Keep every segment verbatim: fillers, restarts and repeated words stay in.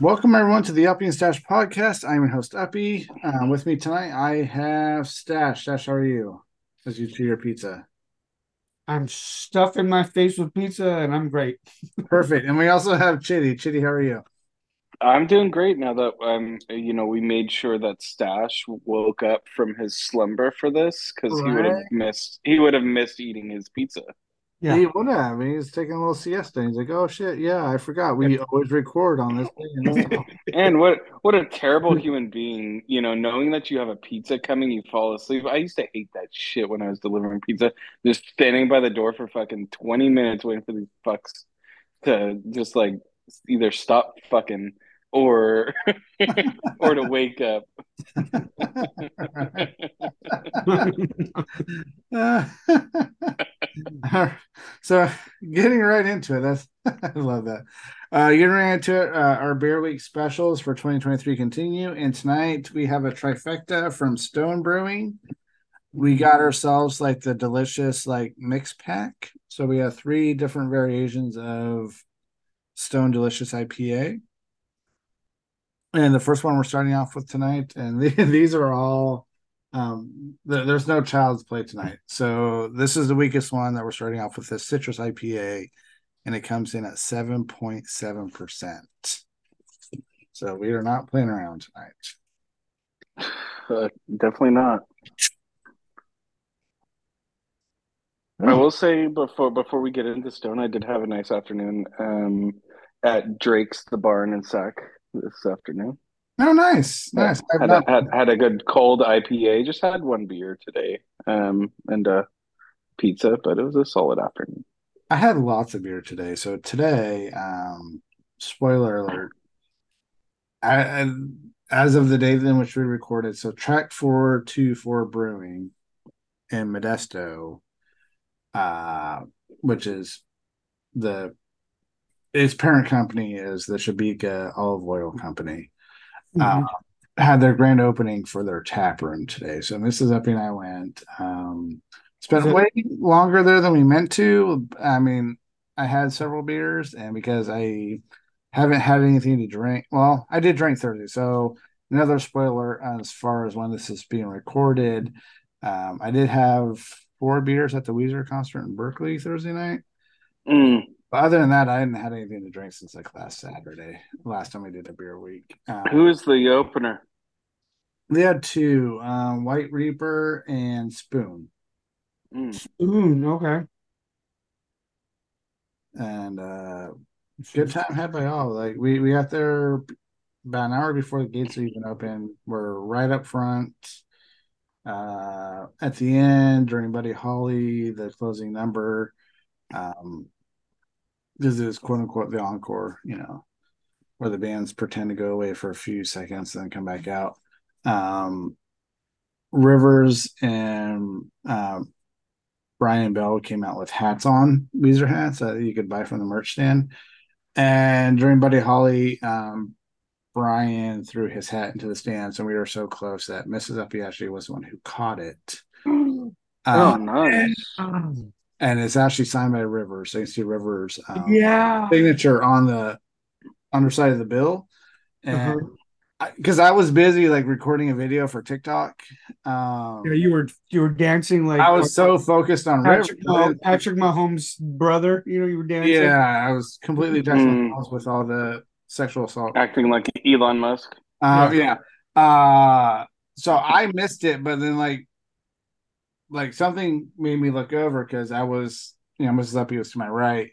Welcome, everyone, to the Uppy and Stash podcast. I'm your host, Uppy. Uh, with me tonight, I have Stash. Stash, how are you? As you chew your pizza. I'm stuffing my face with pizza, and I'm great. Perfect. And we also have Chitty. Chitty, how are you? I'm doing great now that, um, you know, we made sure that Stash woke up from his slumber for this, because right. he would have missed he would have missed eating his pizza. Yeah, he would have. I mean, he's taking a little siesta. He's like, "Oh shit, yeah, I forgot. We always record on this thing." And what, what a terrible human being! You know, knowing that you have a pizza coming, you fall asleep. I used to hate that shit when I was delivering pizza, just standing by the door for fucking twenty minutes waiting for these fucks to just like either stop fucking or or to wake up. uh, so getting right into it, that's I love that. Uh, getting right into it, uh, our Beer Week specials for twenty twenty-three continue, and tonight we have a trifecta from Stone Brewing. We got ourselves like the delicious like mix pack, so we have three different variations of Stone Delicious I P A. And the first one we're starting off with tonight, and the, these are all, um, the, there's no child's play tonight. So this is the weakest one that we're starting off with, this Citrus I P A, and it comes in at seven point seven percent. So we are not playing around tonight. Uh, definitely not. I will say before before we get into Stone, I did have a nice afternoon um, at Drake's The Barn in Sac this afternoon. Oh, nice, nice. I've had, not... had had a good cold I P A. Just had one beer today, um, and uh, pizza, but it was a solid afternoon. I had lots of beer today. So today, um, spoiler alert. I, I, as of the day in which we recorded, so Track four twenty-four Brewing in Modesto, uh, which is the its parent company is the Shabika Olive Oil Company. Mm-hmm. Uh, had their grand opening for their tap room today. So Missus Uppy and I went. Um, spent it- way longer there than we meant to. I mean, I had several beers, and because I haven't had anything to drink. Well, I did drink Thursday. So another spoiler as far as when this is being recorded. Um, I did have four beers at the Weezer concert in Berkeley Thursday night. Mm. But other than that, I hadn't had anything to drink since like last Saturday, last time we did a beer week. Um, Who is the opener? They had two, um, White Reaper and Spoon. Mm. Spoon, okay. And uh, good time had by all. Like we, we got there about an hour before the gates were even open. We're right up front. Uh, at the end, during Buddy Holly, the closing number. Um, This is quote unquote the encore, you know, where the bands pretend to go away for a few seconds and then come back out. Um, Rivers and uh, Brian Bell came out with hats on, Weezer hats that you could buy from the merch stand. And during Buddy Holly, um, Brian threw his hat into the stands, and we were so close that Missus Uppy actually was the one who caught it. Um, oh, nice. And, And it's actually signed by Rivers. So you can see Rivers' um, yeah. signature on the underside of the bill. And because uh-huh. I, I was busy like recording a video for TikTok. Um, yeah, you were you were dancing like I was like, so focused on Patrick, Rivers. Uh, Patrick Mahomes' brother. You know, you were dancing. Yeah, I was completely dancing mm. with all the sexual assault, acting like Elon Musk. Uh, yeah. yeah. Uh, so I missed it, but then like. Like something made me look over because I was, you know, Missus Uppy was to my right,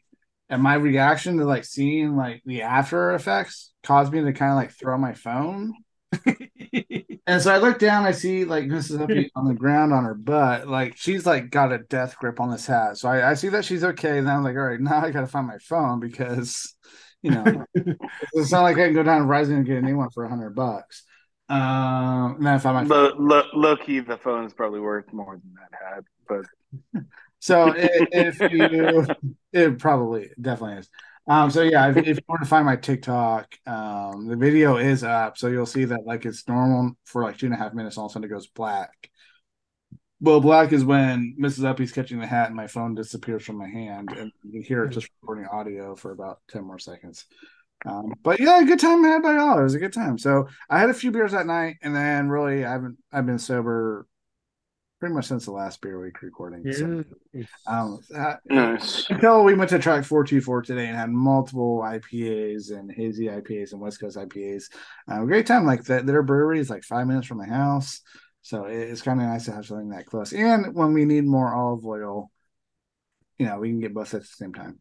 and my reaction to like seeing like the after effects caused me to kind of like throw my phone. And so I look down, I see like Missus Uppy on the ground on her butt, like she's like got a death grip on this hat. So I, I see that she's okay, and I'm like, all right, now I gotta find my phone because you know it's not like I can go down to Rising and get a new one for a hundred bucks. Um, and I found my phone. Low, low, low key, the phone is probably worth more than that hat, but so it, if you, it probably definitely is. Um, so yeah, if, if you want to find my TikTok, um, the video is up, so you'll see that like it's normal for like two and a half minutes, all of a sudden it goes black. Well, black is when Missus Uppy's catching the hat and my phone disappears from my hand, and you hear it just recording audio for about ten more seconds. Um, but yeah, a good time had by all. It was a good time. So I had a few beers that night, and then really I haven't. I've been sober pretty much since the last Beer Week recording. Yeah. So, um, uh, nice. Until we went to Track four twenty-four today and had multiple I P As and hazy I P As and West Coast I P As. Uh, great time. Like the, their brewery is like five minutes from my house, so it, it's kind of nice to have something that close. And when we need more olive oil, you know, we can get both at the same time.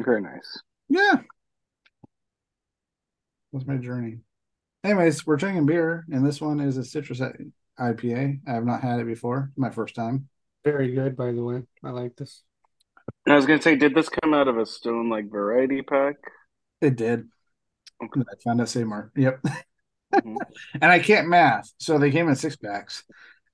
Very nice. Yeah. That's my journey. Anyways, we're drinking beer, and this one is a citrus I P A. I have not had it before. My first time. Very good, by the way. I like this. And I was going to say, did this come out of a Stone like variety pack? It did. Okay. I found that same mark. Yep. Mm-hmm. And I can't math, so they came in six packs.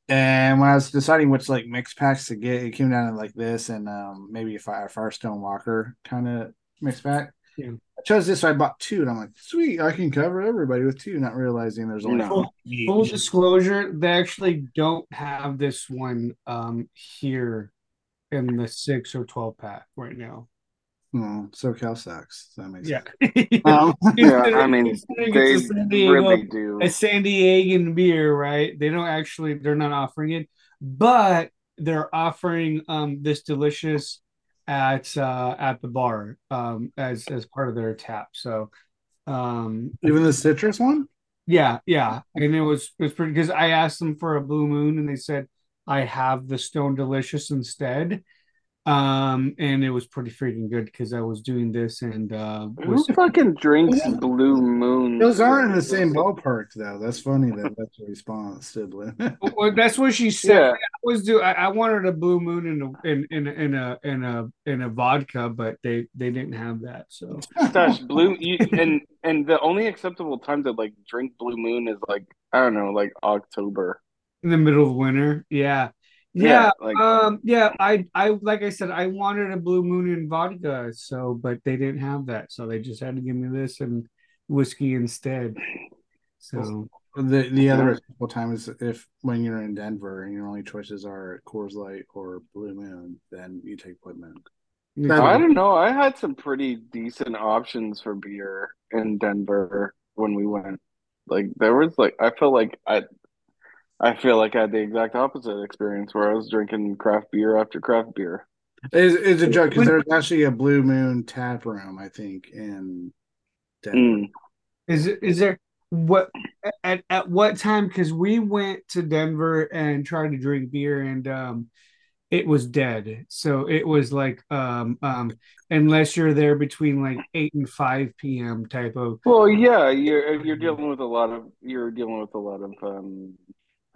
And when I was deciding which like mix packs to get, it came down to like this and um, maybe a Fire, Firestone Walker kind of mix pack. Yeah. I chose this, so I bought two, and I'm like, sweet, I can cover everybody with two, not realizing there's only no. Full disclosure, they actually don't have this one um, here in the six or twelve pack right now. Oh, SoCal sucks. That makes yeah. sense. Um, yeah, I mean, they Diego, really do. A San Diegan beer, right? They don't actually, they're not offering it, but they're offering um, this delicious at uh, at the bar um, as, as part of their tap. So, um, even the citrus one? Yeah, yeah. And it was, it was pretty, because I asked them for a Blue Moon and they said, I have the Stone Delicious instead. Um and it was pretty freaking good because I was doing this and uh was... who fucking drinks Blue Moon? Those aren't in the same ballpark though. That's funny that that's a response, Sibley. Well, that's what she said. Yeah. I was do I, I wanted a Blue Moon in a in, in in a in a in a vodka, but they they didn't have that. So gosh, Blue you, and and the only acceptable time to like drink Blue Moon is like I don't know, like October in the middle of winter. Yeah. Yeah, yeah, like, um, yeah. I, I, like I said, I wanted a Blue Moon and vodka, so but they didn't have that, so they just had to give me this and whiskey instead. So the the other acceptable time is if when you're in Denver and your only choices are Coors Light or Blue Moon, then you take Blue Moon. Yeah. I don't know. I had some pretty decent options for beer in Denver when we went. Like there was like I felt like I. I feel like I had the exact opposite experience where I was drinking craft beer after craft beer. It's, it's a joke because there's actually a Blue Moon tap room, I think, in Denver. Mm. Is is there what at at what time? Because we went to Denver and tried to drink beer, and um, it was dead. So it was like um, um, unless you're there between like eight and five p m type of. Well, yeah, you're you're dealing with a lot of you're dealing with a lot of. Um,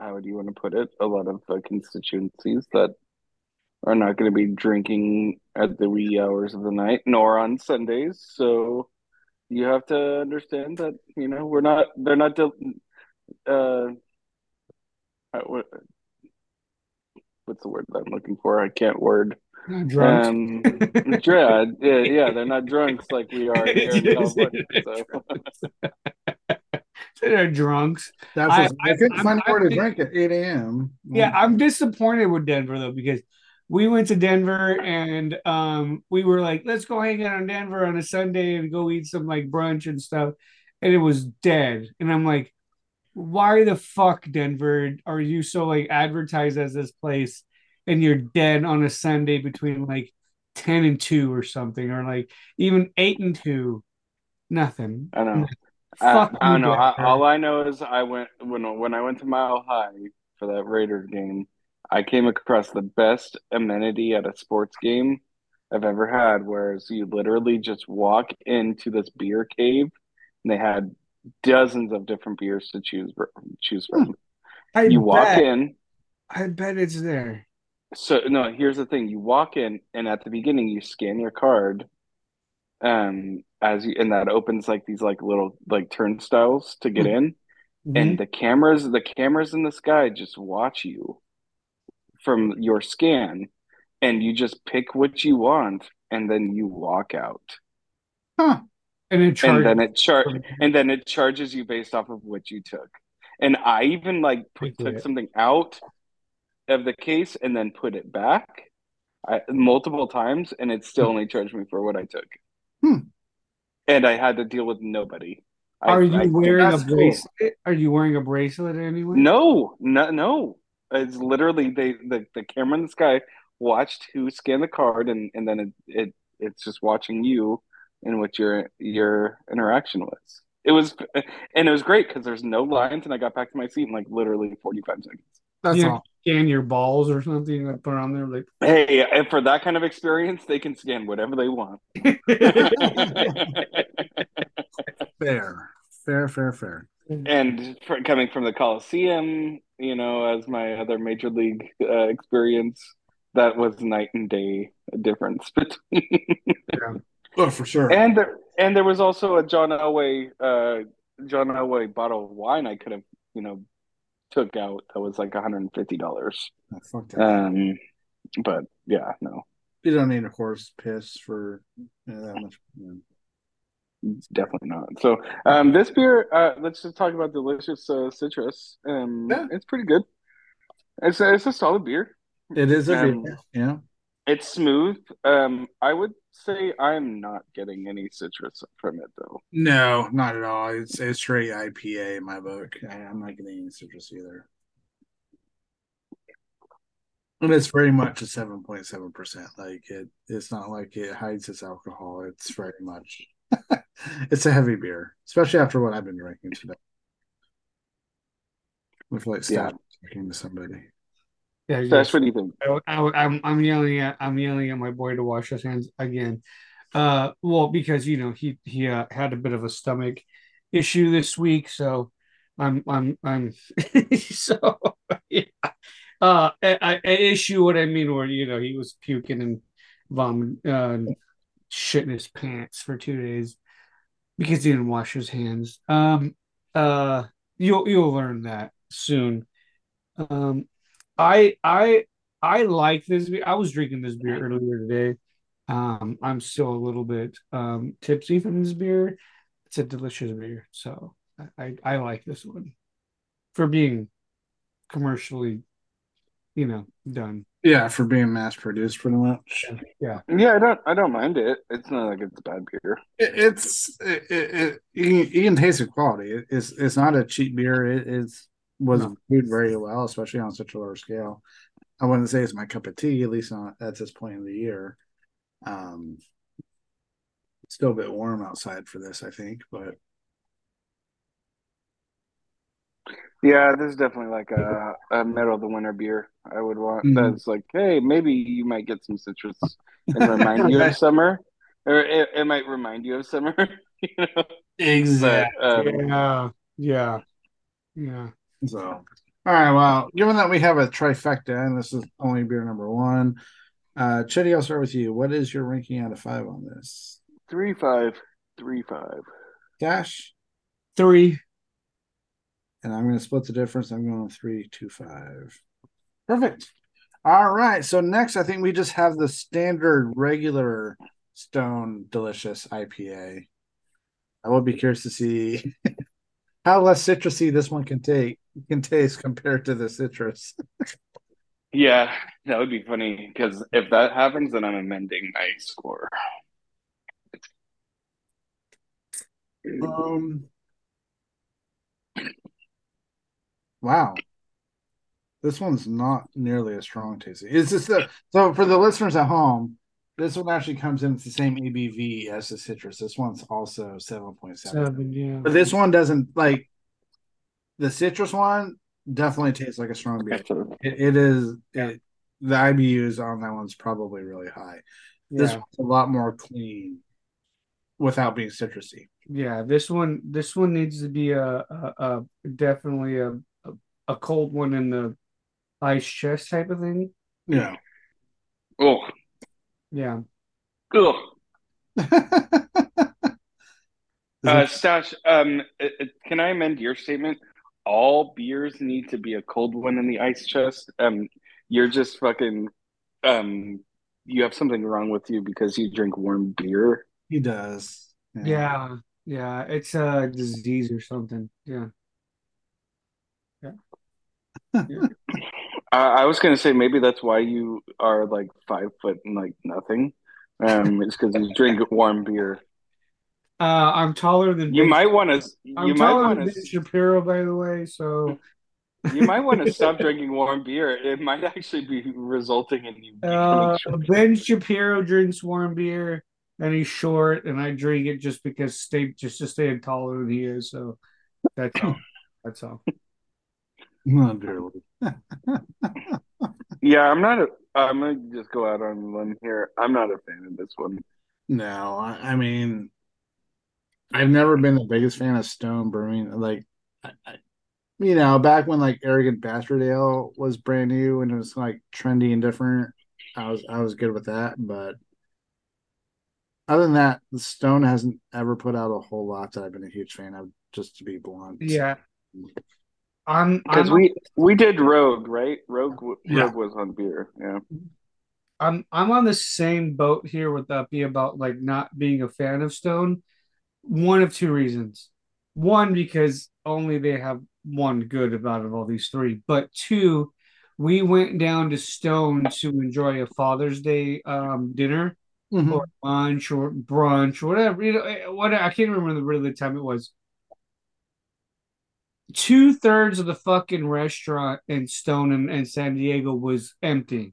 how do you want to put it, a lot of uh, constituencies that are not going to be drinking at the wee hours of the night, nor on Sundays. So you have to understand that, you know, we're not, they're not, de- uh, what's the word that I'm looking for? I can't word. Um, yeah, yeah, they're not drunks like we are here in California. So. They're drunks. That's I, I, I couldn't find a word to drink at eight a.m. Yeah, I'm disappointed with Denver though because we went to Denver and um, we were like, let's go hang out in Denver on a Sunday and go eat some like brunch and stuff, and it was dead. And I'm like, why the fuck, Denver? Are you so like advertised as this place and you're dead on a Sunday between like ten and two or something, or like even eight and two? Nothing. I know. I, I don't know. I, all I know is I went when when I went to Mile High for that Raider game. I came across the best amenity at a sports game I've ever had. Whereas you literally just walk into this beer cave, and they had dozens of different beers to choose choose from. I you bet. walk in. I bet it's there. So no, here's the thing: you walk in, and at the beginning, you scan your card. Um. As you, and that opens like these like little like turnstiles to get in, mm-hmm. and the cameras the cameras in the sky just watch you from your scan, and you just pick what you want, and then you walk out. Huh. And it char- and then it char- and then it charges you based off of what you took. And I even like put, took something out of the case and then put it back I, multiple times, and it still only charged me for what I took. Hmm. and I had to deal with nobody. Are I, you I, wearing I, a bracelet? Cool. Are you wearing a bracelet anyway? No, no, no. It's literally they the, the camera in the sky watched who scanned the card, and, and then it, it it's just watching you and what your your interaction was. It was, and it was great because there's no lines, and I got back to my seat in like literally forty-five seconds. That's all. Scan your balls or something and put on there. Like, hey, and for that kind of experience, they can scan whatever they want. fair, fair, fair, fair. And for, coming from the Coliseum, you know, as my other major league uh, experience, that was night and day difference between. Yeah. Oh, for sure. And there, and there was also a John Elway, uh, John Elway bottle of wine I could have, you know, took out that was like one hundred fifty dollars. Um, but yeah, no. You don't need a horse piss for you know, that much. You know. Definitely not. So um, this beer, uh, let's just talk about delicious uh, citrus. Um, yeah. It's pretty good. It's a, it's a solid beer. It is a um, beer. Yeah. It's smooth. Um, I would say I'm not getting any citrus from it, though. No, not at all. It's it's straight I P A in my book. I, I'm not getting any citrus either. And it's very much a seven point seven percent. Like it, it's not like it hides its alcohol. It's very much. It's a heavy beer, especially after what I've been drinking today. With like stop yeah. talking to somebody. Yeah, so that's what you think. I, I, I'm, I'm yelling at I'm yelling at my boy to wash his hands again. Uh, well, because you know he he uh, had a bit of a stomach issue this week, so I'm I'm I'm so yeah. Uh, I, I issue what I mean, where you know he was puking and vomiting, uh, shitting his pants for two days because he didn't wash his hands. Um, uh, you'll you'll learn that soon. Um. I I I like this beer. I was drinking this beer earlier today. Um, I'm still a little bit um, tipsy from this beer. It's a delicious beer, so I, I I like this one for being commercially, you know, done. Yeah, for being mass produced, pretty much. Yeah, yeah. I don't I don't mind it. It's not like it's a bad beer. It, it's it, it, it you, you can taste the quality. It, it's it's not a cheap beer. It is. Was no. viewed very well, especially on such a large scale. I wouldn't say it's my cup of tea, at least not at this point in the year. Um, it's still a bit warm outside for this, I think, but yeah, this is definitely like a, a middle of the winter beer. I would want mm-hmm. that's like, hey, maybe you might get some citrus and remind you of summer, or it, it might remind you of summer. You know? Exactly. But, um, yeah. Yeah. Yeah. So, all right. Well, given that we have a trifecta, and this is only beer number one, uh, Chitty, I'll start with you. What is your ranking out of five on this? Three, five, three, five. Dash? Three. And I'm going to split the difference. I'm going three, two, five. Perfect. All right. So next, I think we just have the standard regular Stone Delicious I P A. I will be curious to see how less citrusy this one can take can taste compared to the citrus. Yeah, that would be funny because if that happens, then I'm amending my score. Um. Wow, this one's not nearly as strong tasting. Is this the, so for the listeners at home? This one actually comes in at the same A B V as the citrus. This one's also seven point seven. Seven, yeah. But this one doesn't, like, the citrus one definitely tastes like a strong beer. It, it is, it, the I B Us on that one's probably really high. Yeah. This one's a lot more clean without being citrusy. Yeah, this one this one needs to be a, a, a definitely a, a, a cold one in the ice chest type of thing. Yeah. Oh, yeah. Cool. uh, Stash, um, can I amend your statement? All beers need to be a cold one in the ice chest. Um, you're just fucking. Um, you have something wrong with you because you drink warm beer. He does. Yeah, yeah. yeah. It's a disease or something. Yeah. Yeah. yeah. I was gonna say maybe that's why you are like five foot and like nothing. Um, it's because you drink warm beer. Uh, I'm taller than you ben might want to. I'm taller might than Ben Shapiro, by the way. So you might want to stop drinking warm beer. It might actually be resulting in you. Uh, Ben Shapiro drinks warm beer, and he's short, and I drink it just because stay just to stay taller than he is. So that's all. That's all. Yeah, I'm not. A, I'm gonna just go out on one here. I'm not a fan of this one. No, I, I mean. I've never been the biggest fan of Stone Brewing. Like, I, I, you know, back when like Arrogant Bastard Ale was brand new and it was like trendy and different, I was I was good with that. But other than that, Stone hasn't ever put out a whole lot that I've been a huge fan of. Just to be blunt, yeah. I'm because we we did Rogue, right? Rogue Rogue yeah. was on beer, yeah. I'm I'm on the same boat here with that be about like not being a fan of Stone. One of two reasons. One, because only they have one good out of all these three. But two, we went down to Stone to enjoy a Father's Day um, dinner mm-hmm. or lunch or brunch or whatever. You know, what I can't remember the really time it was. Two thirds of the fucking restaurant in Stone and, and San Diego was empty,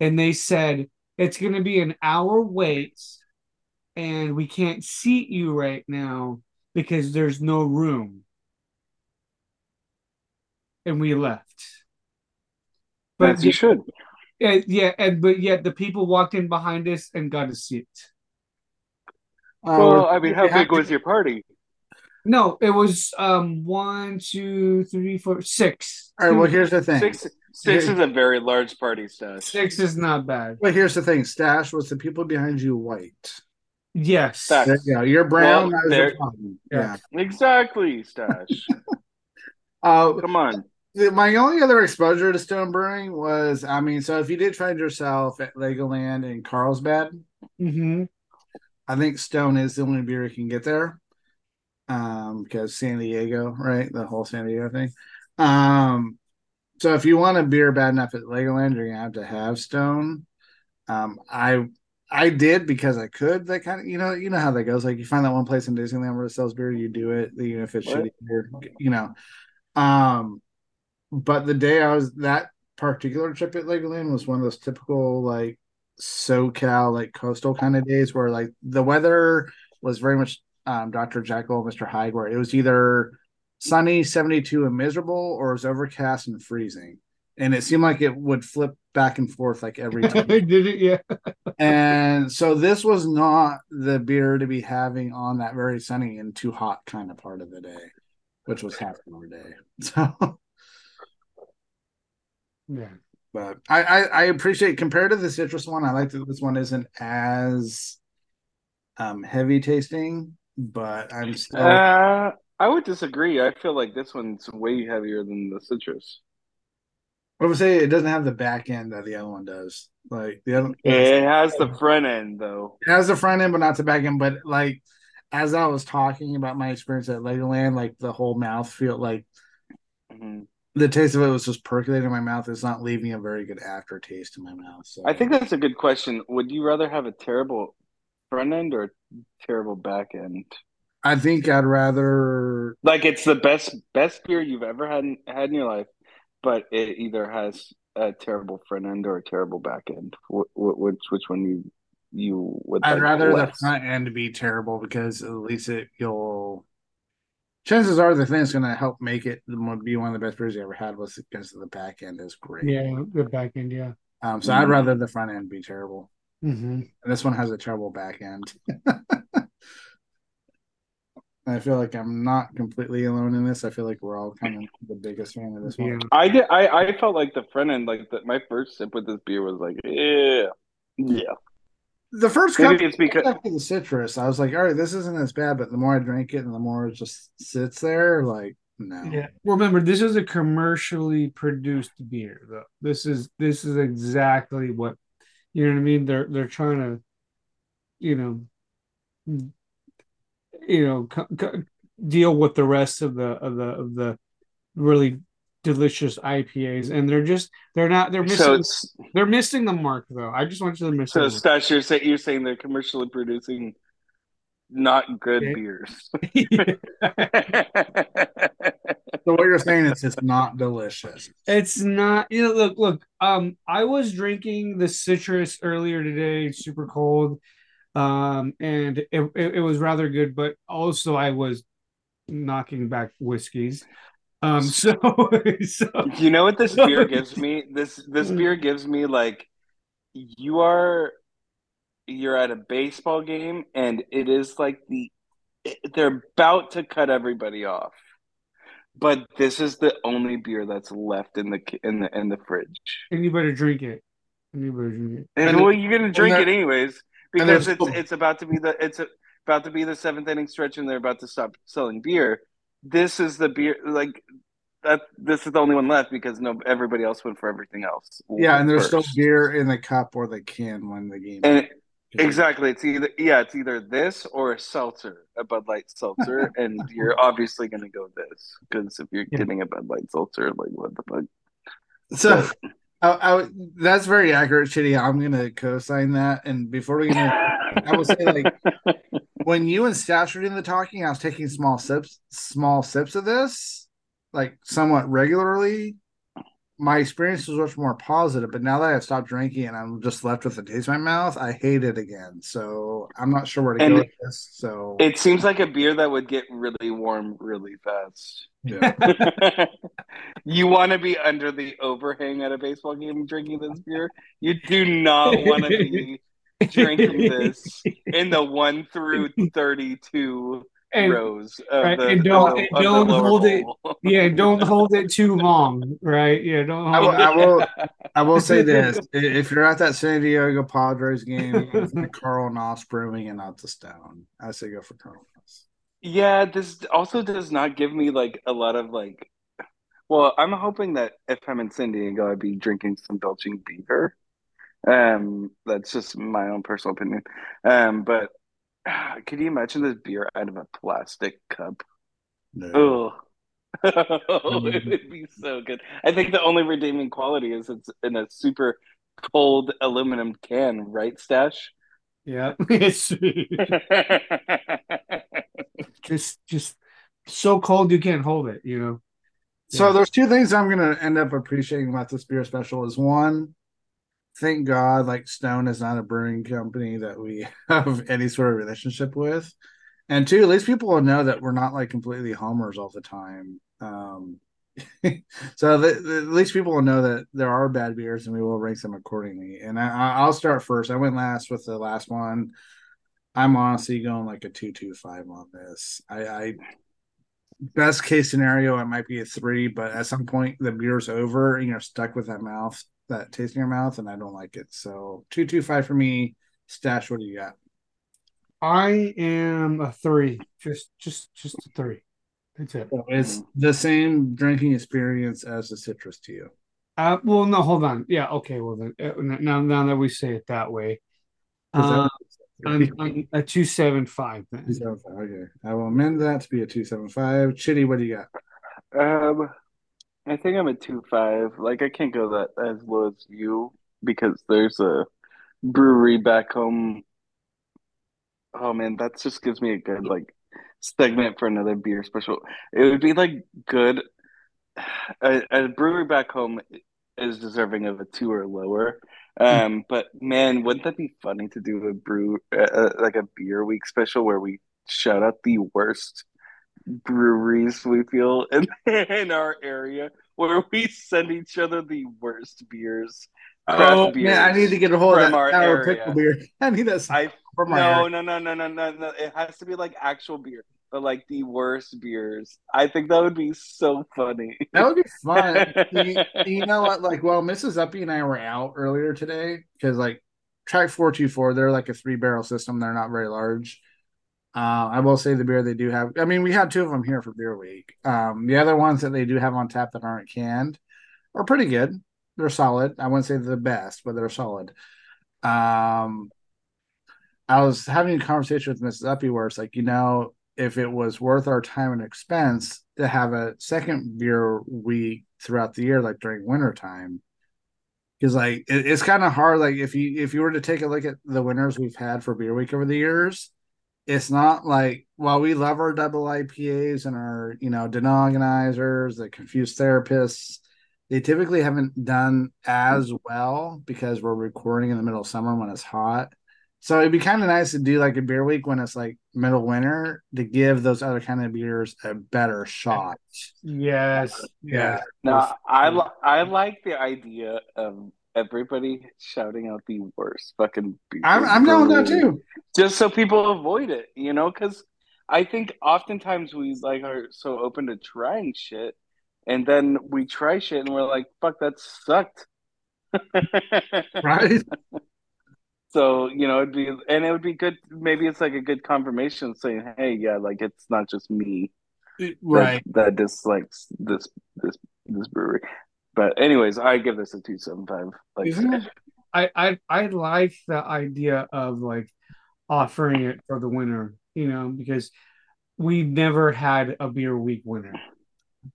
and they said it's going to be an hour wait. And we can't seat you right now because there's no room. And we left. But As you should. And, yeah, and but yet the people walked in behind us and got a seat. Well, uh, I mean, how big to, was your party? No, it was um, one, two, three, four, six. All right, well, here's the thing. Six. Six is a very large party, Stash. Six is not bad. Well, here's the thing. Stash, was the people behind you white? Yes. There, yeah, you're brown. Well, there, yeah. Exactly, Stash. uh, Come on. My only other exposure to Stone Brewing was, I mean, so if you did find yourself at Legoland in Carlsbad, mm-hmm. I think Stone is the only beer you can get there. Um, because San Diego, right? The whole San Diego thing. Um, so if you want a beer bad enough at Legoland, you're going to have to have Stone. Um, I... I did because I could. That kind of, you know, you know how that goes. Like you find that one place in Disneyland where it sells beer, you do it. You know, if it's shitty beer, you know. Um, but the day I was that particular trip at Legoland was one of those typical like SoCal, like coastal kind of days where like the weather was very much um, Doctor Jekyll, Mister Hyde, where it was either sunny, seventy-two, and miserable, or it was overcast and freezing. And it seemed like it would flip back and forth like every time. Did it? Yeah. And so this was not the beer to be having on that very sunny and too hot kind of part of the day, which was half of our day. So, yeah. But I, I, I appreciate, compared to the citrus one, I like that this one isn't as um, heavy tasting, but I'm still. Uh, I would disagree. I feel like this one's way heavier than the citrus. I would say it doesn't have the back end that the other one does. Like the other, it has the front end though. It has the front end, but not the back end. But like, as I was talking about my experience at Legoland, like the whole mouth feel, like mm-hmm. the taste of it was just percolating in my mouth. It's not leaving a very good aftertaste in my mouth. So. I think that's a good question. Would you rather have a terrible front end or a terrible back end? I think I'd rather like it's the best best beer you've ever had in, had in your life. But it either has a terrible front end or a terrible back end. Wh- wh- which which one you you would? I'd like rather less. The front end be terrible because at least it you'll. Chances are the thing that's going to help make it be one of the best beers you ever had was because the back end is great. Yeah, the back end, yeah. Um, so mm-hmm. I'd rather the front end be terrible. Mm-hmm. And this one has a terrible back end. I feel like I'm not completely alone in this. I feel like we're all kind of the biggest fan of this one. I did. I, I felt like the front end, like the, my first sip with this beer was like, yeah, yeah. The first cup it's because after the citrus, I was like, all right, this isn't as bad. But the more I drink it, and the more it just sits there, like no. Yeah. Remember, this is a commercially produced beer, though. This is this is exactly what you know what I mean. They're they're trying to, you know. You know, c- c- deal with the rest of the of the of the really delicious I P As, and they're just they're not they're missing so they're missing the mark though. I just want you to miss. So, Stash, you're, say, you're saying they're commercially producing not good okay. beers. So what you're saying is it's not delicious. It's not. You know, look, look. Um, I was drinking the citrus earlier today. It's super cold, um, and it, it it was rather good. But also, I was knocking back whiskeys. Um, so, so you know what this beer gives me? This this beer gives me like you are. You're at a baseball game, and it is like the they're about to cut everybody off, but this is the only beer that's left in the in the in the fridge. And you better drink it. And you better drink it. And, and well, you're gonna drink it anyways because it's it's about to be the it's about to be the seventh inning stretch, and they're about to stop selling beer. This is the beer, like. That this is the only one left because no everybody else went for everything else. Yeah, and there's first. Still beer in the cup or the can when the game. And exactly, it's either yeah, it's either this or a seltzer, a Bud Light seltzer, and you're obviously going to go this because if you're yeah. getting a Bud Light seltzer, like what the fuck. So, I, I that's very accurate, Chitty. I'm going to co-sign that. And before we, gonna, I will say like when you and Stash were doing the talking, I was taking small sips, small sips of this. Like somewhat regularly, my experience was much more positive. But now that I've stopped drinking and I'm just left with a taste in my mouth, I hate it again. So I'm not sure where to and go with this. So it seems like a beer that would get really warm really fast. Yeah. You want to be under the overhang at a baseball game drinking this beer? You do not want to be drinking this in the one through thirty-two. And, rows of right, the, and don't, the, and don't hold bowl. It. Yeah, don't hold it too long, right? Yeah, don't. Hold I, will, it. I will. I will say this: if you're at that San Diego Padres game, it's the Carl Noss Brewing and not the Stone. I say go for Carl Noss. Yeah, this also does not give me like a lot of like. Well, I'm hoping that if I'm in San Diego, I'd be drinking some belching beer. Um, that's just my own personal opinion. Um, but. Could you imagine this beer out of a plastic cup? No. Oh, it would be so good. I think the only redeeming quality is it's in a super cold aluminum can, right, Stash? Yeah. just, just so cold you can't hold it, you know? Yeah. So there's two things I'm going to end up appreciating about this beer special is one, thank God, like Stone is not a brewing company that we have any sort of relationship with, and two, at least people will know that we're not like completely homers all the time. Um, so the, the, at least people will know that there are bad beers, and we will rank them accordingly. And I, I'll start first. I went last with the last one. I'm honestly going like a two two five on this. I, I best case scenario, it might be a three, but at some point the beer's over, and you're stuck with that mouth. That taste in your mouth, and I don't like it. So two two five for me. Stash, what do you got? I am a three. Just just just a three. That's it. So it's the same drinking experience as the citrus to you. Uh well no, hold on. Yeah, okay. Well then uh, now now that we say it that way. Uh, that I'm, I'm a two seven five then. Two, seven, five, okay. I will amend that to be a two seven five. Chitty, what do you got? Um I think I'm a two five. Like, I can't go that as low as you because there's a brewery back home. Oh, man, that just gives me a good, like, segment for another beer special. It would be, like, good. A, a brewery back home is deserving of a two or lower. Um, but, man, wouldn't that be funny to do a brew, uh, like, a beer week special where we shout out the worst breweries we feel in, in our area where we send each other the worst beers. Oh beers man, I need to get a hold of that our sour area. Pickle beer. I need that. I, from no, our no, no, no, no, no, no. It has to be like actual beer, but like the worst beers. I think that would be so funny. That would be fun. you, you know what? Like, well, Missus Uppy and I were out earlier today because like Track four two four, they're like a three barrel system. They're not very large. Uh, I will say the beer they do have. I mean, we had two of them here for Beer Week. Um, the other ones that they do have on tap that aren't canned are pretty good. They're solid. I wouldn't say they're the best, but they're solid. Um, I was having a conversation with Missus Uppy where it's like, you know, if it was worth our time and expense to have a second beer week throughout the year, like during wintertime. Because like it, it's kind of hard. Like if you if you were to take a look at the winners we've had for Beer Week over the years. it's not like, while we love our double I P As and our, you know, denominizers, the confused therapists, they typically haven't done as well because we're recording in the middle of summer when it's hot. So it'd be kind of nice to do like a beer week when it's like middle winter to give those other kind of beers a better shot. Yes. Yeah. No, I li- I like the idea of everybody shouting out the worst fucking beer. I'm, I'm down with that too. Just so people avoid it, you know, because I think oftentimes we like are so open to trying shit, and then we try shit and we're like, fuck, that sucked. Right? So, you know, it'd be, and it would be good. Maybe it's like a good confirmation saying, hey, yeah, like it's not just me, right, that, that dislikes this, this, this brewery. But anyways, I give this a two seventy-five. Like, Isn't it, I, I, I like the idea of like offering it for the winner, you know, because we never had a beer week winner.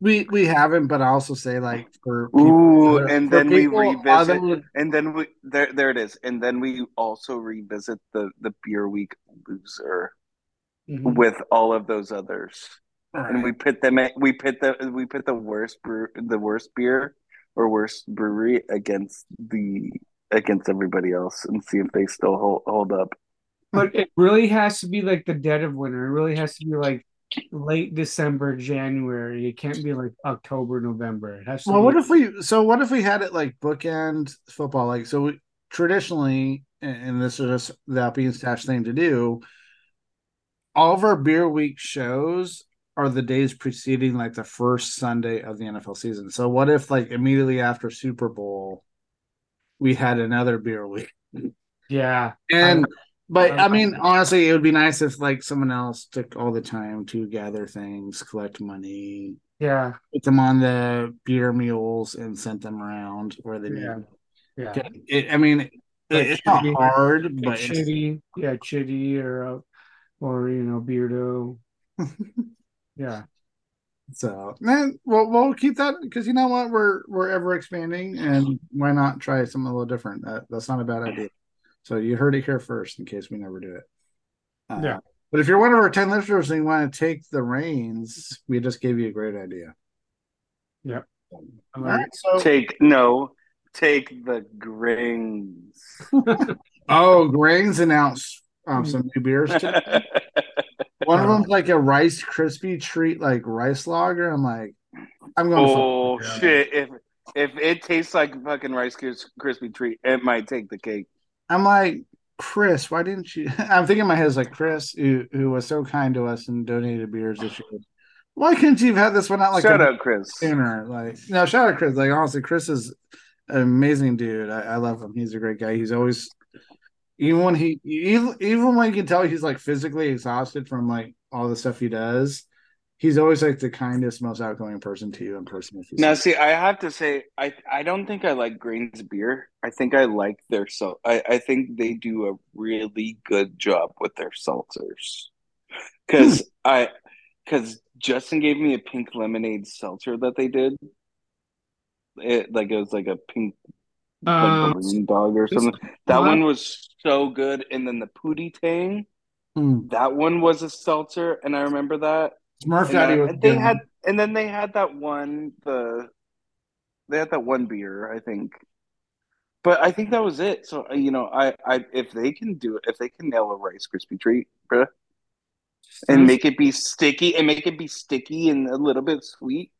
We we haven't, but I also say like for people, ooh, are, and for then people, we revisit, other... and then we there there it is, and then we also revisit the the beer week loser mm-hmm. with all of those others, right. And we put them at, we put the we put the worst brew, the worst beer or worst brewery against the against everybody else and see if they still hold hold up. But it really has to be like the dead of winter. It really has to be like late December, January. It can't be like October, November. It has to well, be- what if we? So what if we had it like bookend football? Like so, we, traditionally, and this is just the Uppy and Stash thing to do. All of our beer week shows are the days preceding like the first Sunday of the N F L season. So what if like immediately after Super Bowl, we had another beer week? Yeah, and. I'm- But, I mean, honestly, it would be nice if, like, someone else took all the time to gather things, collect money. Yeah. Put them on the beer mules and sent them around where they yeah. need. Yeah. It, I mean, it, like it's Chitty, not hard, like but Chitty, it's... Yeah, Chitty or, or, you know, Beardo. Yeah. So, man, we'll, we'll keep that because, you know what, we're we're ever expanding, and why not try something a little different? That, that's not a bad idea. So you heard it here first in case we never do it. Uh, yeah. But if you're one of our ten listeners and you want to take the reins, we just gave you a great idea. Yep. All right, so... Take, no, take the grains. Oh, grains announced um, some new beers today. One of them's like a Rice Krispie treat, like rice lager. I'm like, I'm going oh, to... Oh, shit. If, if it tastes like a fucking Rice Krispie treat, it might take the cake. I'm like, Chris, why didn't you? I'm thinking in my head, it's like, Chris, who, who was so kind to us and donated beers this year, why couldn't you have had this one out like shout a out, Chris. Sooner? Like, no, shout out, Chris. Like, honestly, Chris is an amazing dude. I, I love him. He's a great guy. He's always, even when he, even, even when you can tell he's like physically exhausted from like all the stuff he does, he's always like the kindest, most outgoing person to you in person. If you now, see, I have to say, I I don't think I like Grain's beer. I think I like their so. I, I think they do a really good job with their seltzers. Because I, because Justin gave me a pink lemonade seltzer that they did. It like it was like a pink um, like dog or something. That one was so good, and then the Pootie Tang. Mm. That one was a seltzer, and I remember that. Smurf Daddy was they had, and then they had that one. The they had that one beer, I think, but I think that was it. So you know, I, I if they can do it, if they can nail a Rice Krispie treat, bruh, and make it be sticky, and make it be sticky and a little bit sweet.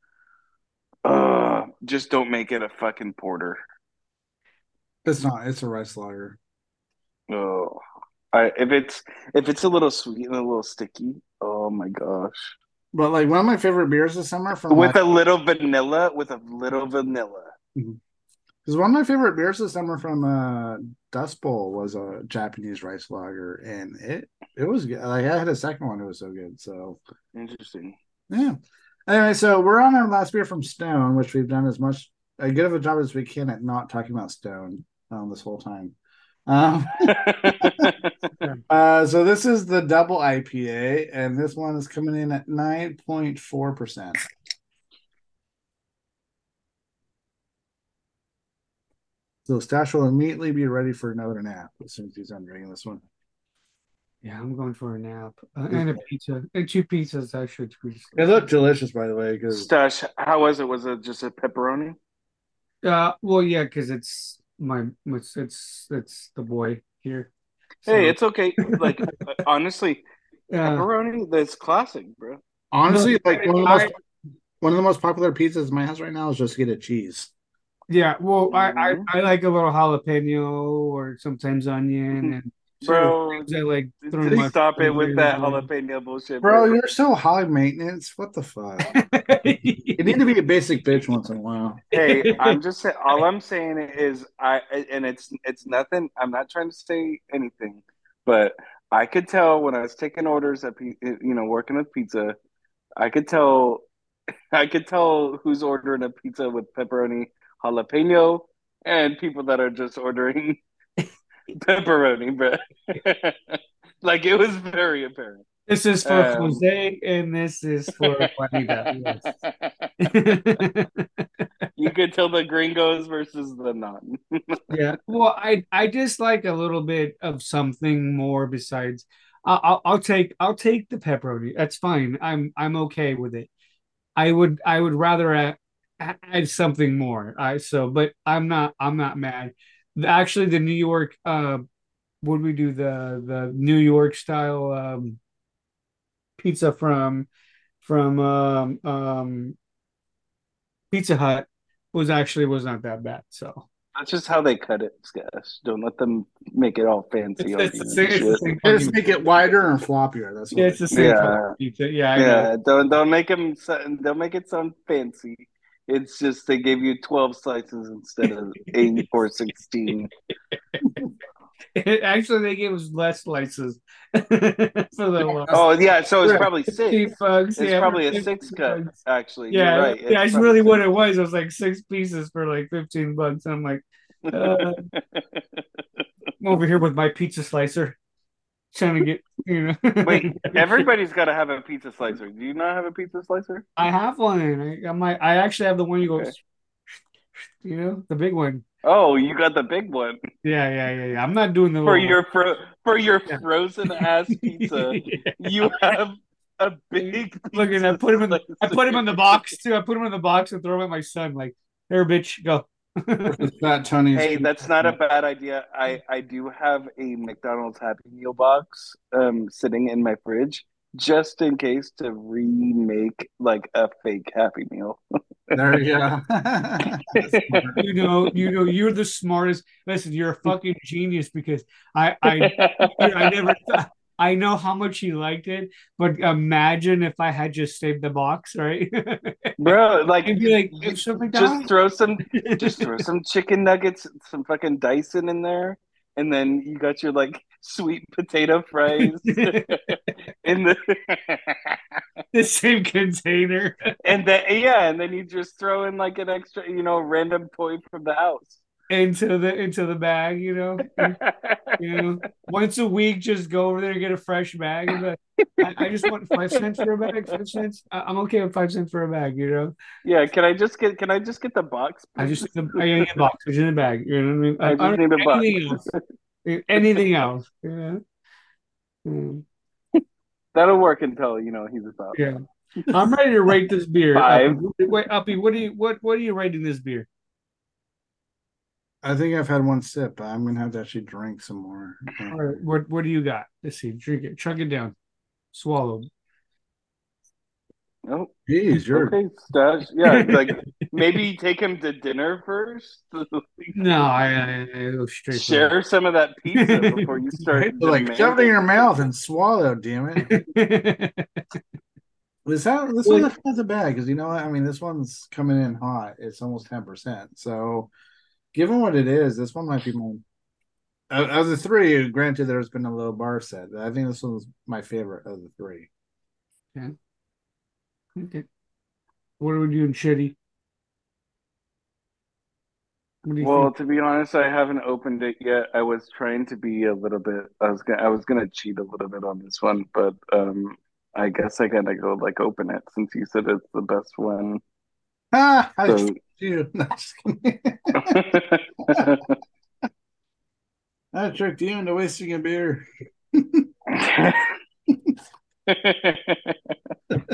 Uh, just don't make it a fucking porter. It's not. It's a rice lager. Oh, I if it's if it's a little sweet and a little sticky. Oh my gosh. But like one of my favorite beers this summer from with my- a little vanilla, with a little vanilla. Because one of my favorite beers this summer from uh, Dust Bowl was a Japanese rice lager, and it it was good. Like I had a second one; it was so good. So interesting. Yeah. Anyway, so we're on our last beer from Stone, which we've done as much as good of a job as we can at not talking about Stone um, this whole time. Um, uh, so this is the double I P A, and this one is coming in at nine point four percent. So Stash will immediately be ready for another nap as soon as he's done drinking this one. Yeah, I'm going for a nap uh, and a pizza. And two pizzas, actually. It looked delicious, by the way. Cause... Stash, how was it? Was it just a pepperoni? Uh, well, yeah, because it's my it's, it's it's the boy here. So. Hey, it's okay. Like honestly, yeah. Pepperoni. That's classic, bro. Honestly, like one of the most one of the most popular pizzas in my house right now is just get a cheese. Yeah, well, mm-hmm. I, I I like a little jalapeno or sometimes onion mm-hmm. and. Bro, I like stop it with that jalapeno bullshit. Bro, bro, you're so high maintenance. What the fuck? You need to be a basic bitch once in a while. Hey, I'm just saying. All I'm saying is, I and it's it's nothing. I'm not trying to say anything, but I could tell when I was taking orders at you know working with pizza, I could tell, I could tell who's ordering a pizza with pepperoni, jalapeno, and people that are just ordering. Pepperoni, bro. Like it was very apparent. This is for um, Jose, and this is for Juanita. Yes. You could tell the gringos versus the non. Yeah. Well, I I just like a little bit of something more besides. I'll, I'll I'll take I'll take the pepperoni. That's fine. I'm I'm okay with it. I would I would rather add, add something more. I so, but I'm not I'm not mad. Actually, the New York, uh, what did we do? The the New York style um, pizza from from um, um, Pizza Hut was actually was not that bad. So that's just how they cut it, guys. Don't let them make it all fancy. It's, it's same, it's just make it wider and floppier. That's what yeah, it's the same. Yeah, pizza. yeah, I yeah. Know. Don't don't make them. Don't make it sound fancy. It's just they gave you twelve slices instead of eight or sixteen. Actually, they gave us less slices. For the oh, yeah. So it's probably six. Bucks, it's yeah, probably a six cut, bucks. Actually. Yeah, you're right. Yeah, it's that's really six. What it was. It was like six pieces for like fifteen bucks. And I'm like, uh, I'm over here with my pizza slicer. Trying to get, you know. Wait, everybody's got to have a pizza slicer. Do you not have a pizza slicer? I have one. I, I might. I actually have the one you go, okay. You know, the big one. Oh, you got the big one. Yeah, yeah, yeah, yeah. I'm not doing the for your fro- for your yeah. frozen ass pizza. Yeah. You have a big. Look, and I put him in the. I put him in the box too. I put him in the box and throw him at my son. Like, here, bitch, go. Hey, that's not a bad idea. I, I do have a McDonald's Happy Meal box um sitting in my fridge just in case to remake like a fake Happy Meal. There you go. you know, you know, you're the smartest. Listen, you're a fucking genius because I I I never thought. I know how much he liked it, but imagine if I had just saved the box, right? Bro, like, be like just, just throw some, just throw some chicken nuggets, some fucking Dyson in there, and then you got your like sweet potato fries in the the same container, and then yeah, and then you just throw in like an extra, you know, random toy from the house. Into the into the bag, you know. You know, once a week, just go over there and get a fresh bag. Like, I, I just want five cents for a bag. Five cents. I'm okay with five cents for a bag. You know. Yeah. Can I just get? Can I just get the box? Please? I just need a box. I just need a bag. You know what I mean? I, I just need a box. Anything else? Anything else? You know? Mm. That'll work until you know he's about. Yeah. I'm ready to rate this beer. Five. Uppy, wait, Uppy, what do you what what are you rating this beer? I think I've had one sip. I'm gonna have to actually drink some more. All right, what what do you got? Let's see. Drink it. Chug it down. Swallow. Oh, geez, you're okay, Stash. Yeah, like maybe take him to dinner first. No, I, I, I go straight. Share some of that pizza before you start. Like shove it in your mouth and swallow. Damn it. This one isn't bad because you know what? I mean, this one's coming in hot. It's almost ten percent. So. Given what it is, this one might be my... Of the three, granted there's been a low bar set. I think this one's my favorite of the three. Okay. Okay. What are we doing, Shitty? What do you well, think? To be honest, I haven't opened it yet. I was trying to be a little bit... I was gonna, I was gonna cheat a little bit on this one, but um, I guess I gotta go like open it since you said it's the best one. Ah, so... I just... Dude, I'm just kidding. I tricked you into wasting a beer. I,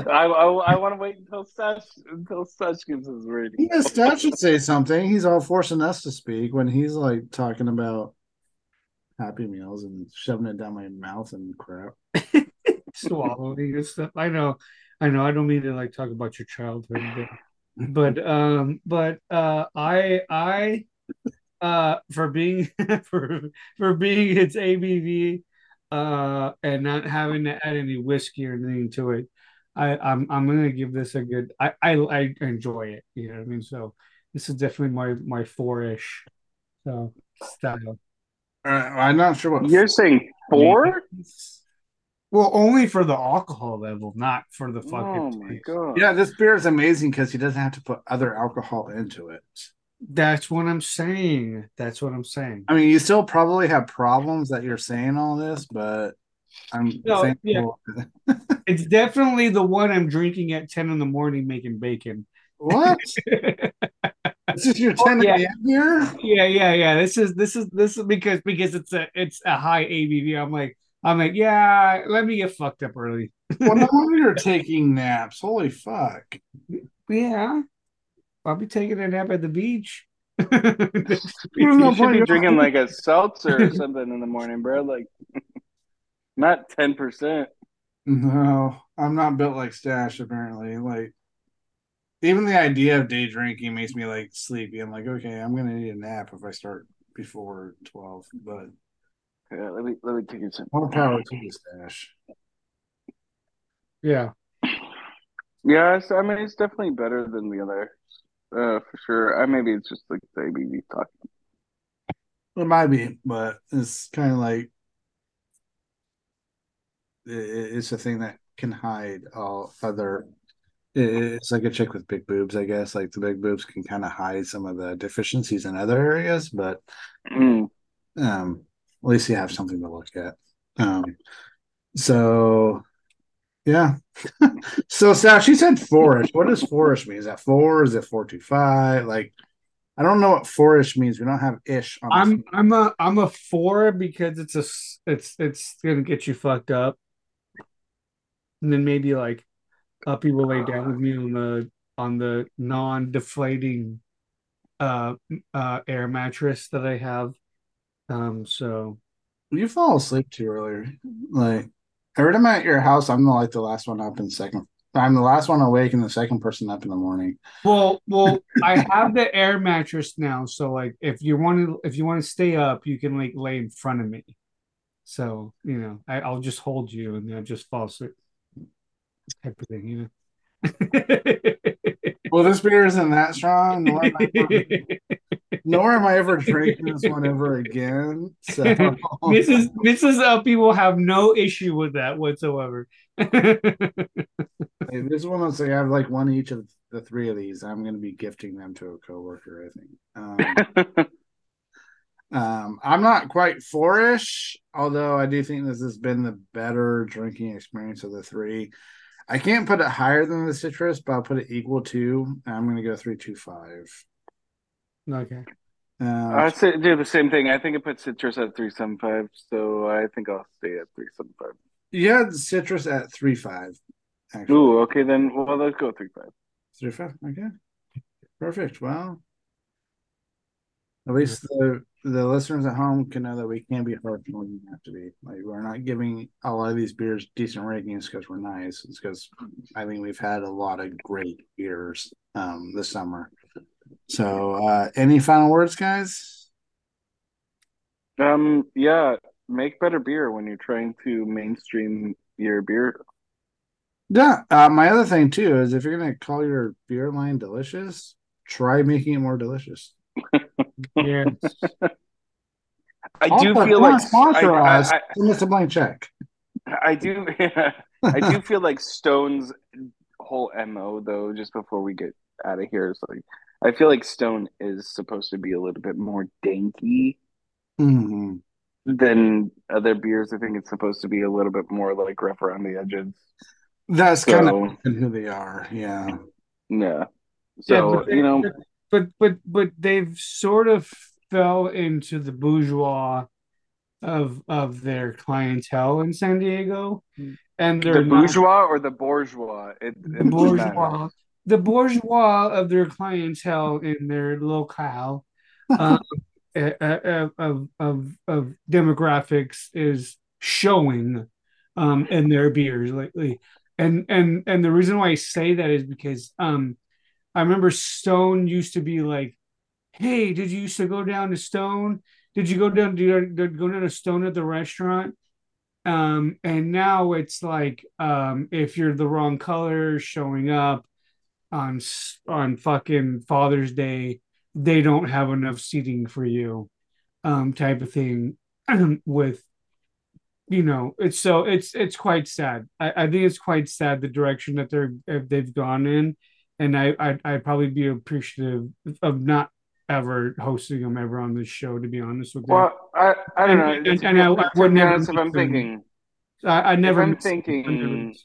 I, I want to wait until Stash until Stash gives his rating. Yeah, Stash should say something. He's all forcing us to speak when he's like talking about Happy Meals and shoving it down my mouth and crap. Swallowing and stuff. I know, I know. I don't mean to like talk about your childhood, but, but um, but uh, I I uh for being for for being its A B V. Uh, and not having to add any whiskey or anything to it, I, I'm I'm gonna give this a good. I, I I enjoy it. You know what I mean. So this is definitely my my four-ish. So style. Uh, I'm not sure what you're saying. Four? Well, only for the alcohol level, not for the fucking. Oh my taste. God! Yeah, this beer is amazing because he doesn't have to put other alcohol into it. That's what I'm saying. That's what I'm saying. I mean, you still probably have problems that you're saying all this, but I'm no, saying yeah. It's definitely the one I'm drinking at ten in the morning making bacon. What? This is your ten oh, yeah. a m beer? Yeah, yeah, yeah. This is this is this is because because it's a it's a high A B V. I'm like I'm like yeah. Let me get fucked up early. Well, no wonder you're taking naps. Holy fuck. Yeah. I'll be taking a nap at the beach. You should be drinking like a seltzer or something in the morning, bro. Like, not ten percent. No, I'm not built like Stash, apparently. Like, even the idea of day drinking makes me, like, sleepy. I'm like, okay, I'm going to need a nap if I start before twelve. But yeah, let me let me take it. More power to you, Stash. Yeah. Yeah, so, I mean, it's definitely better than the other. Uh, for sure. I maybe it's just like the A B V talking. It might be, but it's kind of like it, it's a thing that can hide all other. It, it's like a chick with big boobs, I guess. Like the big boobs can kind of hide some of the deficiencies in other areas, but mm. um, at least you have something to look at. Um, so. Yeah. So, Sal, she said four-ish. What does four-ish mean? Is that four? Is it four two five? Like, I don't know what four-ish means. We don't have ish on I'm this. I'm a I'm a four because it's a it's it's gonna get you fucked up. And then maybe like Uppy will lay down with me on the on the non-deflating uh uh air mattress that I have. Um so you fall asleep too early. Like every time I'm at your house, I'm the, like the last one up in the second. I'm the last one awake and the second person up in the morning. Well, well, I have the air mattress now, so like if you want to, if you want to stay up, you can like lay in front of me. So you know, I, I'll just hold you and then I just fall asleep. Type of thing, you know. Well, this beer isn't that strong. Nor am I ever, nor am I ever drinking this one ever again. So Missus Missus Uppy will have no issue with that whatsoever. Hey, this is one of those things. I have like one each of the three of these. I'm going to be gifting them to a coworker, I think. Um, um, I'm not quite four-ish, although I do think this has been the better drinking experience of the three. I can't put it higher than the citrus, but I'll put it equal to. I'm going to go three two five. Okay. Uh, I'll say, do the same thing. I think I put citrus at three seven five, so I think I'll stay at three seven five. You had citrus at three five. Actually. Ooh, okay then. Well, let's go three five. Three five. Okay. Perfect. Well, at least the the listeners at home can know that we can be harsh when we have to be. Like, we're not giving a lot of these beers decent ratings because we're nice. It's because I mean we've had a lot of great beers um, this summer. So, uh, any final words, guys? Um, yeah, make better beer when you're trying to mainstream your beer. Yeah. Uh, my other thing too is if you're gonna call your beer line delicious, try making it more delicious. Yes. I do also, feel like sponsor I, us. I, I, it's a blank check. I do. Yeah, I do feel like Stone's whole M O though. Just before we get out of here, is like I feel like Stone is supposed to be a little bit more danky mm-hmm. than other beers. I think it's supposed to be a little bit more like rough around the edges. That's so, kind of who they are. Yeah. Yeah. So yeah, you know. But but but they've sort of fell into the bourgeois of of their clientele in San Diego, and they're the bourgeois not, or the bourgeois. It, it bourgeois, the bourgeois of their clientele in their locale uh, of, of of of demographics is showing um, in their beers lately, and and and the reason why I say that is because um, I remember Stone used to be like, "Hey, did you used to go down to Stone? Did you go down to go down to Stone at the restaurant?" Um, and now it's like um, if you're the wrong color showing up on on fucking Father's Day, they don't have enough seating for you, um, type of thing. With you know, it's so it's it's quite sad. I, I think it's quite sad the direction that they're they've gone in, and I I I'd probably be appreciative of not ever hosting them ever on this show, to be honest with you. Well, I, I don't and, know. And, and I, I would never. If I'm thinking, I, I never. If I'm thinking,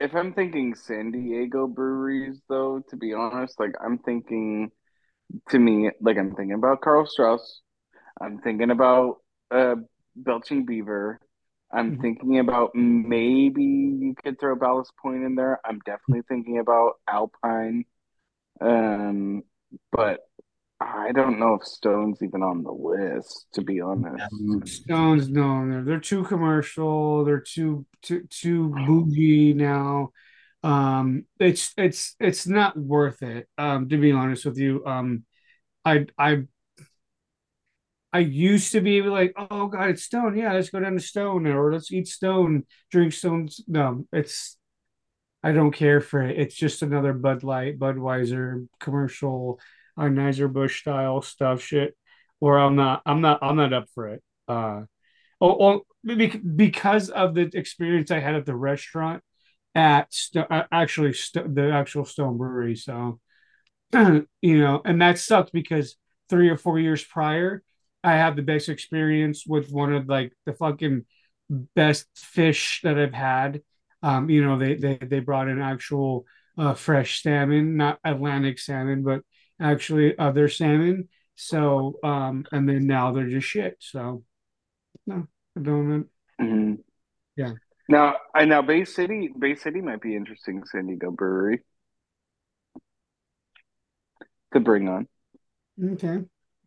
if I'm thinking San Diego breweries, though, to be honest, like I'm thinking, to me, like I'm thinking about Karl Strauss. I'm thinking about uh, Belching Beaver. I'm mm-hmm. thinking about maybe you could throw Ballast Point in there. I'm definitely thinking about Alpine, um, but. I don't know if Stone's even on the list, to be honest. Stone's no, they're, they're too commercial. They're too too too bougie now. Um, it's it's it's not worth it. Um, to be honest with you, um, I I I used to be like, oh god, it's Stone. Yeah, let's go down to Stone, or let's eat Stone, drink Stone's. No, it's I don't care for it. It's just another Bud Light, Budweiser commercial. Anheuser-Busch style stuff, shit, or I'm not, I'm not, I'm not up for it. Uh, oh, oh, because of the experience I had at the restaurant at St- actually St- the actual Stone Brewery. So, you know, and that sucked because three or four years prior, I had the best experience with one of like the fucking best fish that I've had. Um, you know, they they they brought in actual uh, fresh salmon, not Atlantic salmon, but actually other salmon. So um and then now they're just shit. So no, I don't mm-hmm. yeah. Now I now Bay City Bay City might be interesting San Diego brewery to bring on. Okay.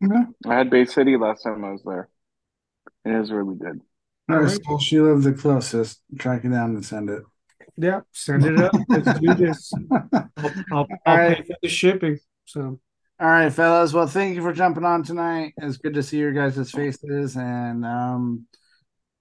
Yeah. I had Bay City last time I was there. It was really good. All right. Well, she lived the closest. Track it down and send it. Yeah, send it up. Let's do this. I'll, I'll, I'll right. pay for the shipping. So, all right, fellas. Well, thank you for jumping on tonight. It's good to see your guys' faces. And um,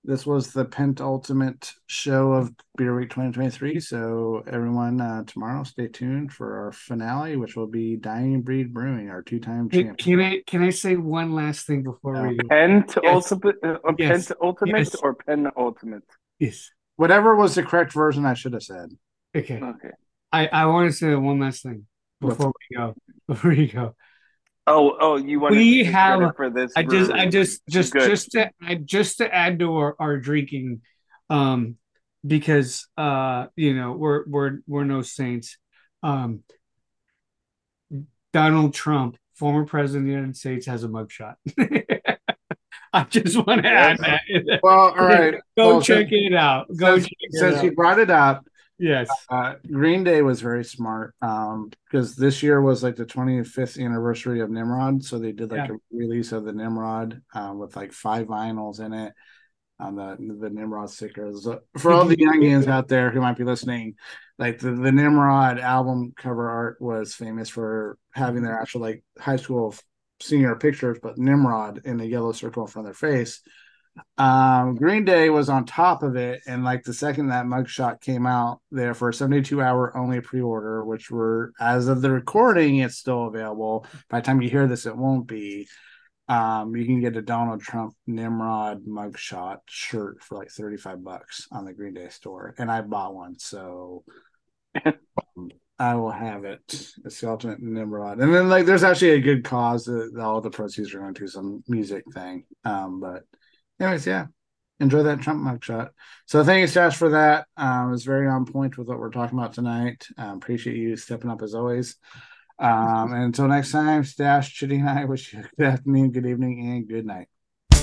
this was the penultimate show of Beer Week twenty twenty-three. So, everyone, uh, tomorrow, stay tuned for our finale, which will be Dying Breed Brewing, our two-time hey, champion. Can I can I say one last thing before uh, we go? Penultimate yes. uh, yes. Penultimate yes. or penultimate? Yes. Whatever was the correct version, I should have said. Okay. Okay. I, I want to say one last thing. Before we go, before we go, oh, oh, you want we to have credit for this? I just, I just, just, Good. just to, I just to add to our, our drinking, um, because uh, you know, we're we're we're no saints. Um, Donald Trump, former president of the United States, has a mugshot. I just want to add that. Well, all right, go well, check so, it out. Go since, check it since out. you brought it up. Yes. Uh, Green Day was very smart um, because this year was like the twenty-fifth anniversary of Nimrod. So they did like yeah. a release of the Nimrod uh, with like five vinyls in it on the, the Nimrod stickers. So for all the youngins out there who might be listening, like the, the Nimrod album cover art was famous for having their actual like high school senior pictures, but Nimrod in a yellow circle in front of their face. Um, Green Day was on top of it, and like the second that mugshot came out there for a seventy-two hour only pre-order, which were as of the recording, it's still available. By the time you hear this, it won't be. Um, you can get a Donald Trump Nimrod mugshot shirt for like thirty-five bucks on the Green Day store, and I bought one, so I will have it. It's the ultimate Nimrod, and then like there's actually a good cause that all the proceeds are going to some music thing, um, but. Anyways, yeah, enjoy that Trump mugshot. So thank you, Josh, for that. Um, it was very on point with what we're talking about tonight. Um, appreciate you stepping up as always. Um, and until next time, Stash, Chitty, and I wish you a good afternoon, good evening, and good night.